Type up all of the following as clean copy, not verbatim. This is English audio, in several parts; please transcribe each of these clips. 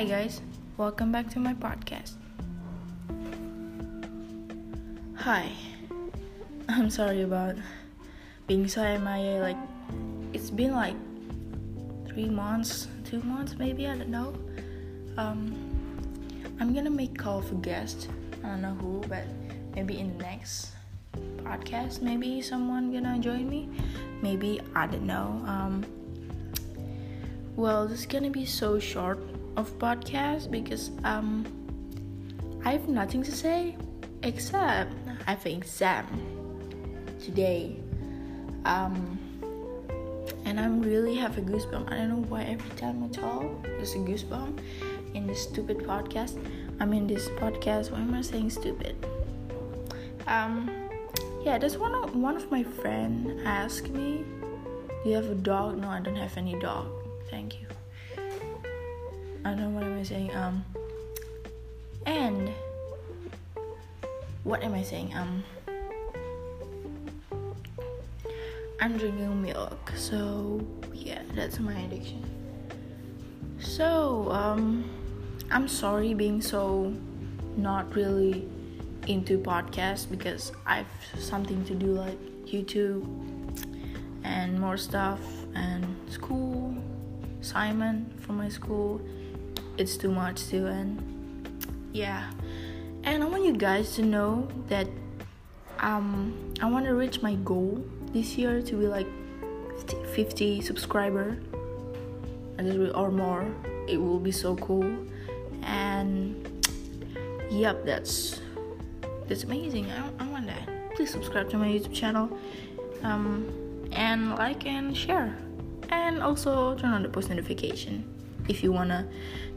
Hi guys, welcome back to my podcast. Hi, I'm sorry about being so MIA. It's been 3 months, 2 months maybe, I don't know. I'm gonna make call for guests. I don't know who, but maybe in the next podcast, maybe someone gonna join me. Maybe, I don't know. This is gonna be so short of podcast because I have nothing to say except I have an exam today, and I really have a goosebump. I don't know why every time I talk there's a goosebump in this stupid podcast. Why am I saying stupid? There's one of my friend asked me, do you have a dog? No, I don't have any dog, thank you. I don't know what am I saying. I'm drinking milk, so yeah, that's my addiction. So I'm sorry being so not really into podcasts because I've something to do like YouTube and more stuff and school assignment for my school. It's too much too, and I want you guys to know that I want to reach my goal this year to be 50 subscriber or more. It will be so cool, and yep, that's amazing. I want that. Please subscribe to my YouTube channel, and like and share, and also turn on the post notification if you wanna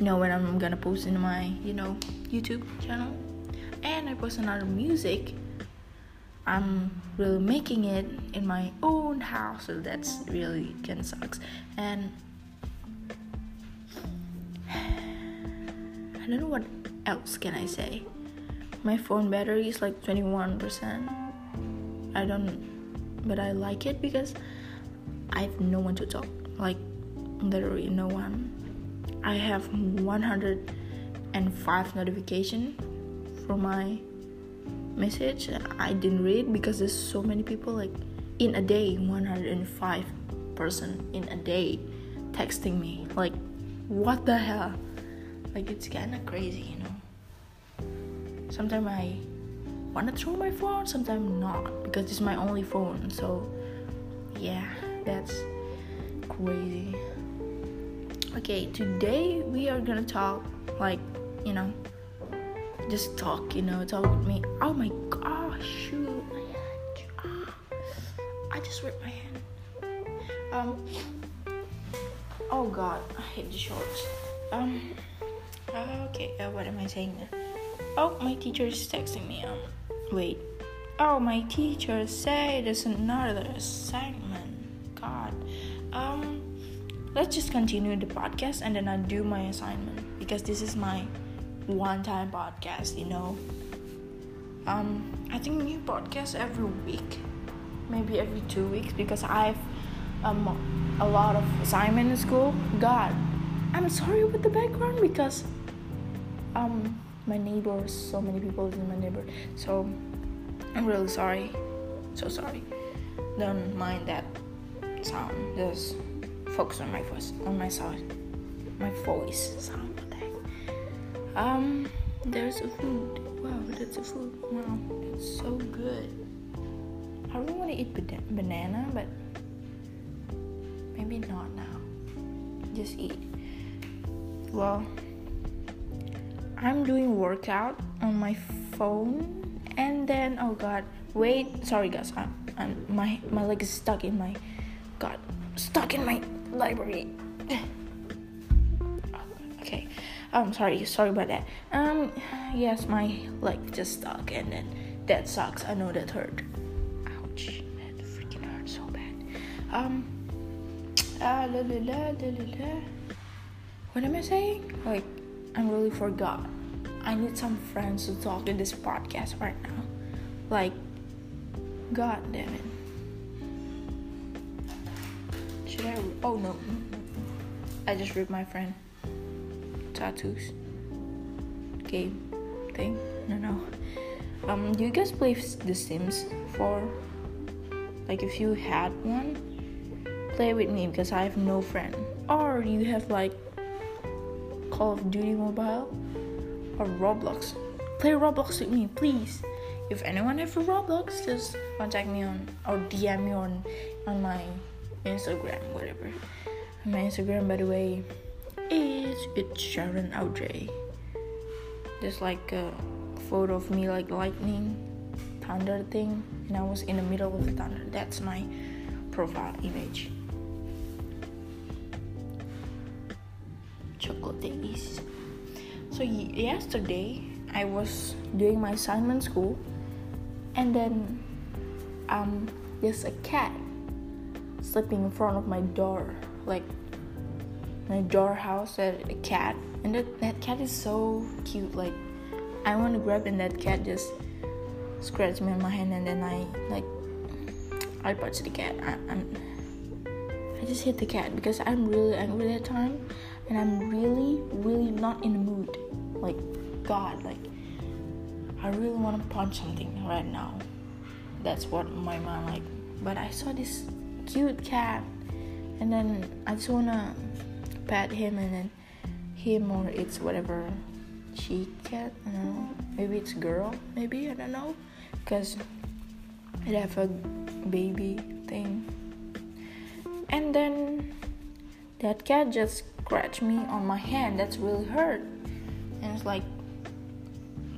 know when I'm gonna post in my YouTube channel. And I post another music. I'm really making it in my own house, so that's really kinda sucks. And I don't know what else can I say. My phone battery is 21%. But I like it because I have no one to talk. Literally no one. I have 105 notification for my message. I didn't read because there's so many people in a day, 105 person in a day texting me. What the hell? It's kind of crazy, Sometimes I want to throw my phone, sometimes not, because it's my only phone. So yeah, that's crazy. Okay, today we are gonna talk, just talk, talk with me. Oh my gosh, shoot, my hand. I just ripped my hand. Oh god, I hate the shorts. What am I saying now? Oh, my teacher is texting me. Wait. Oh, my teacher said there's another assignment. God. Let's just continue the podcast and then I'll do my assignment because this is my one-time podcast, I think new podcast every week, maybe every 2 weeks, because I've a lot of assignment in school. God, I'm sorry with the background because my neighbors, so many people in my neighbor, so I'm really sorry. So sorry. Don't mind that sound. Just focus on my voice, on my sound, my voice sound attack. There's a food. Wow, that's a food. Wow, that's so good. I really want to eat banana, but maybe not now. Just eat. Well, I'm doing workout on my phone, and then oh god, wait, sorry guys, I'm my leg is stuck in my library. Okay, sorry about that. Yes, my leg just stuck, and then that sucks. I know that hurt. Ouch, that freaking hurt so bad. What am I saying? I really forgot. I need some friends to talk in this podcast right now. God damn it. Should I? Oh no. I just ripped my friend. status game thing. No. Do you guys play The Sims 4? Like, if you had one, play with me because I have no friend. Or you have like Call of Duty Mobile or Roblox. Play Roblox with me, please. If anyone have a Roblox, just contact me on or DM me on my Instagram, whatever. My Instagram, by the way, is it's Sharon Audrey. There's like a photo of me like lightning, thunder thing, and I was in the middle of the thunder. That's my profile image. Chocolate days. So yesterday I was doing my assignment school, and then there's a cat sleeping in front of my door, like my door house had a cat, and that cat is so cute. Like, I want to grab, and that cat just scratched me on my hand, and then I punched the cat. I just hit the cat because I'm really angry at that time, and I'm really not in the mood. Like, God, like, I really want to punch something right now. That's what my mom like. But I saw this cute cat, and then I just wanna pet him, and then him or it's whatever she cat. I don't know. Maybe it's girl. Maybe, I don't know. Because it have a baby thing. And then that cat just scratched me on my hand. That's really hurt. And it's like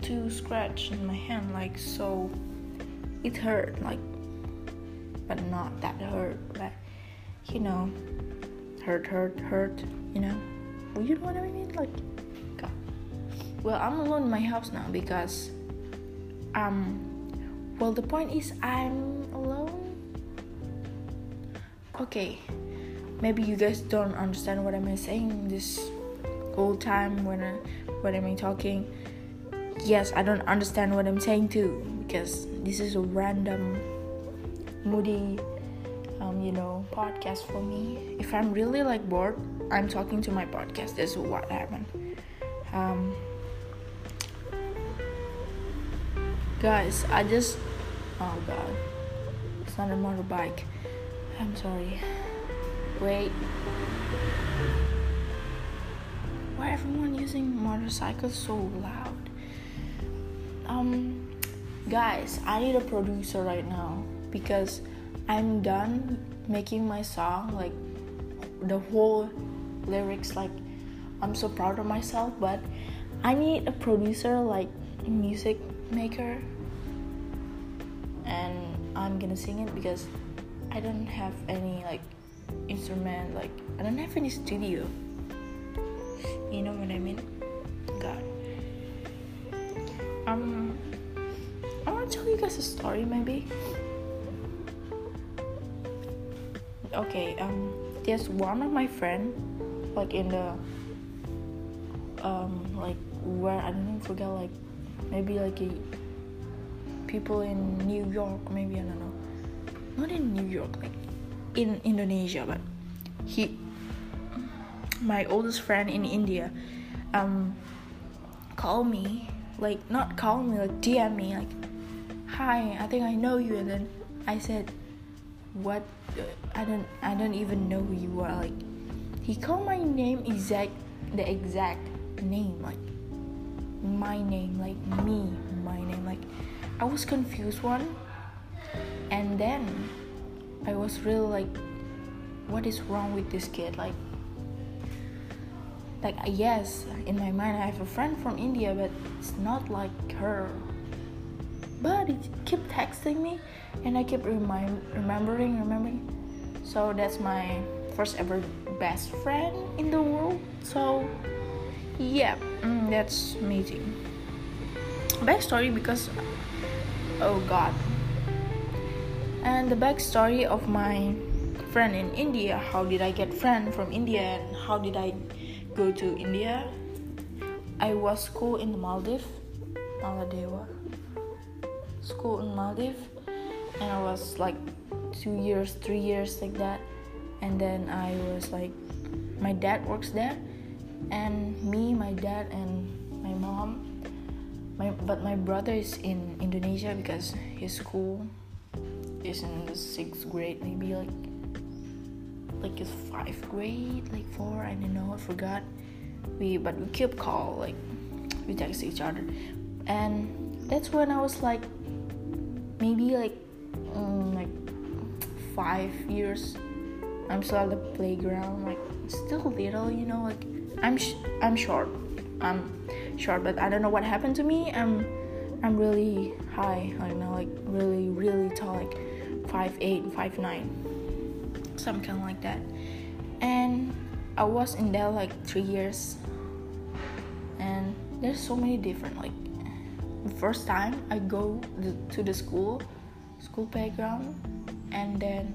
two scratch in my hand, like, so it hurt, like, but not that hurt, but you know, hurt, you know. Well, you know what I mean? Like, God. Well, I'm alone in my house now because well, the point is I'm alone. Okay, maybe you guys don't understand what I'm saying this whole time when I'm talking. Yes, I don't understand what I'm saying too, because this is a random moody podcast for me. If I'm really like bored, I'm talking to my podcast. That's what happened. Guys, I just, oh God, it's not a motorbike. I'm sorry. Wait. Why everyone using motorcycles so loud? Guys, I need a producer right now because I'm done making my song, like the whole lyrics, like I'm so proud of myself, but I need a producer, like music maker, and I'm gonna sing it because I don't have any like instrument, like I don't have any studio. You know what I mean? God. I want to tell you guys a story, maybe. Okay, there's one of my friend, like in the, like where, I don't even forget, like, maybe like a, people in New York, maybe, I don't know. Not in New York, like in Indonesia, but he, my oldest friend in India, call me, like, not call me, like, DM me, like, hi, I think I know you, and then I said, what, I don't even know who you are, like, he called my name the exact name, like, my name, like, me, my name, like, I was confused one, and then I was really, like, what is wrong with this kid, like, yes, in my mind I have a friend from India, but it's not like her. But it kept texting me, and I kept remembering. So that's my first ever best friend in the world. So yeah, that's amazing. Backstory, because oh God. And the backstory of my friend in India. How did I get friend from India, and how did I go to India? I was school in the Maldives, and I was like 2 years, 3 years like that, and then I was like, my dad works there, and me, my dad, and my mom. But my brother is in Indonesia because his school is in the 6th grade, maybe like it's 5th grade, like 4, I don't know, I forgot. But we keep call, like we text each other, and that's when I was like maybe like 5 years. I'm still at the playground, like still little, you know, like I'm short, but I don't know what happened to me. I'm really high, I don't know, like really tall, like 5'8", 5'9", something like that. And I was in there like 3 years, and there's so many different, like the first time I go to the school playground, and then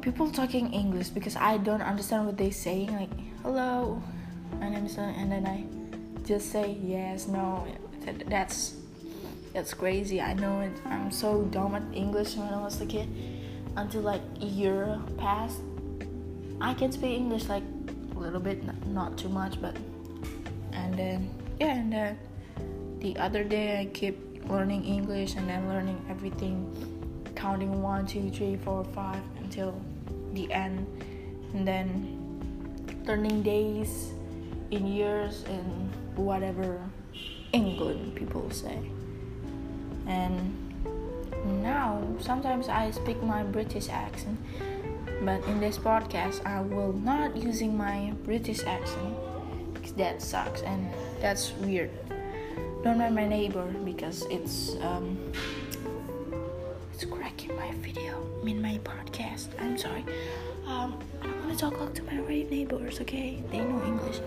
people talking English because I don't understand what they're saying, like hello, my name is, and then I just say yes, no, that's crazy. I know it. I'm so dumb at English when I was a kid. Until like a year passed, I can speak English like a little bit, not too much, but and then the other day I keep learning English and then learning everything, counting 1, 2, 3, 4, 5 until the end, and then learning days in years and whatever England people say. And now sometimes I speak my British accent, but in this podcast I will not using my British accent because that sucks and that's weird. Don't mind my neighbor because it's cracking my video, I mean my podcast, I'm sorry. I don't want to talk like to my white neighbors, okay? They know English.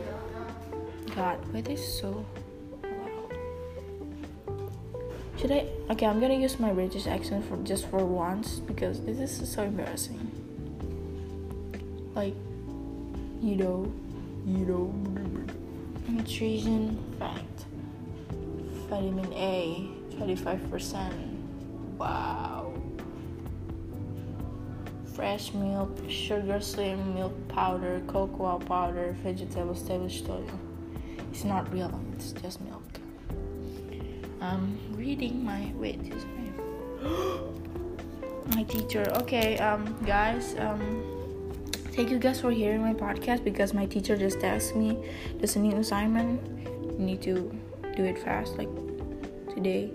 God, why they so loud? Should I? Okay, I'm gonna use my British accent for once because this is so embarrassing. Like, you know, nutrition fact, vitamin A, 35%. Wow. Fresh milk, sugar, slim milk powder, cocoa powder, vegetables, table soil. It's not real, it's just milk. I'm reading my my teacher. Okay, guys, thank you guys for hearing my podcast because my teacher just asked me, there's a new assignment, you need to do it fast, like today.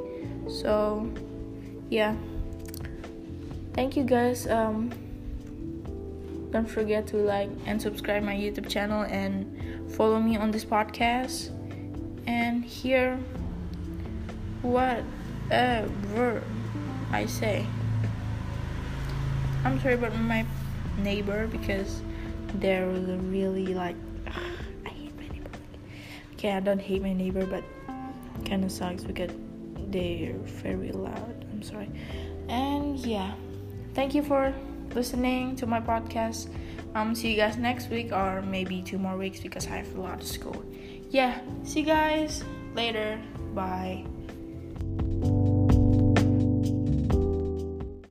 So yeah, thank you guys. Don't forget to like and subscribe my YouTube channel and follow me on this podcast and hear whatever I say. I'm sorry about my neighbor because they're really like, I hate my neighbor. Okay, I don't hate my neighbor, but kind of sucks because they're very loud. I'm sorry. And yeah, thank you for listening to my podcast. See you guys next week or maybe 2 more weeks because I have a lot to school. Yeah, see you guys later. Bye.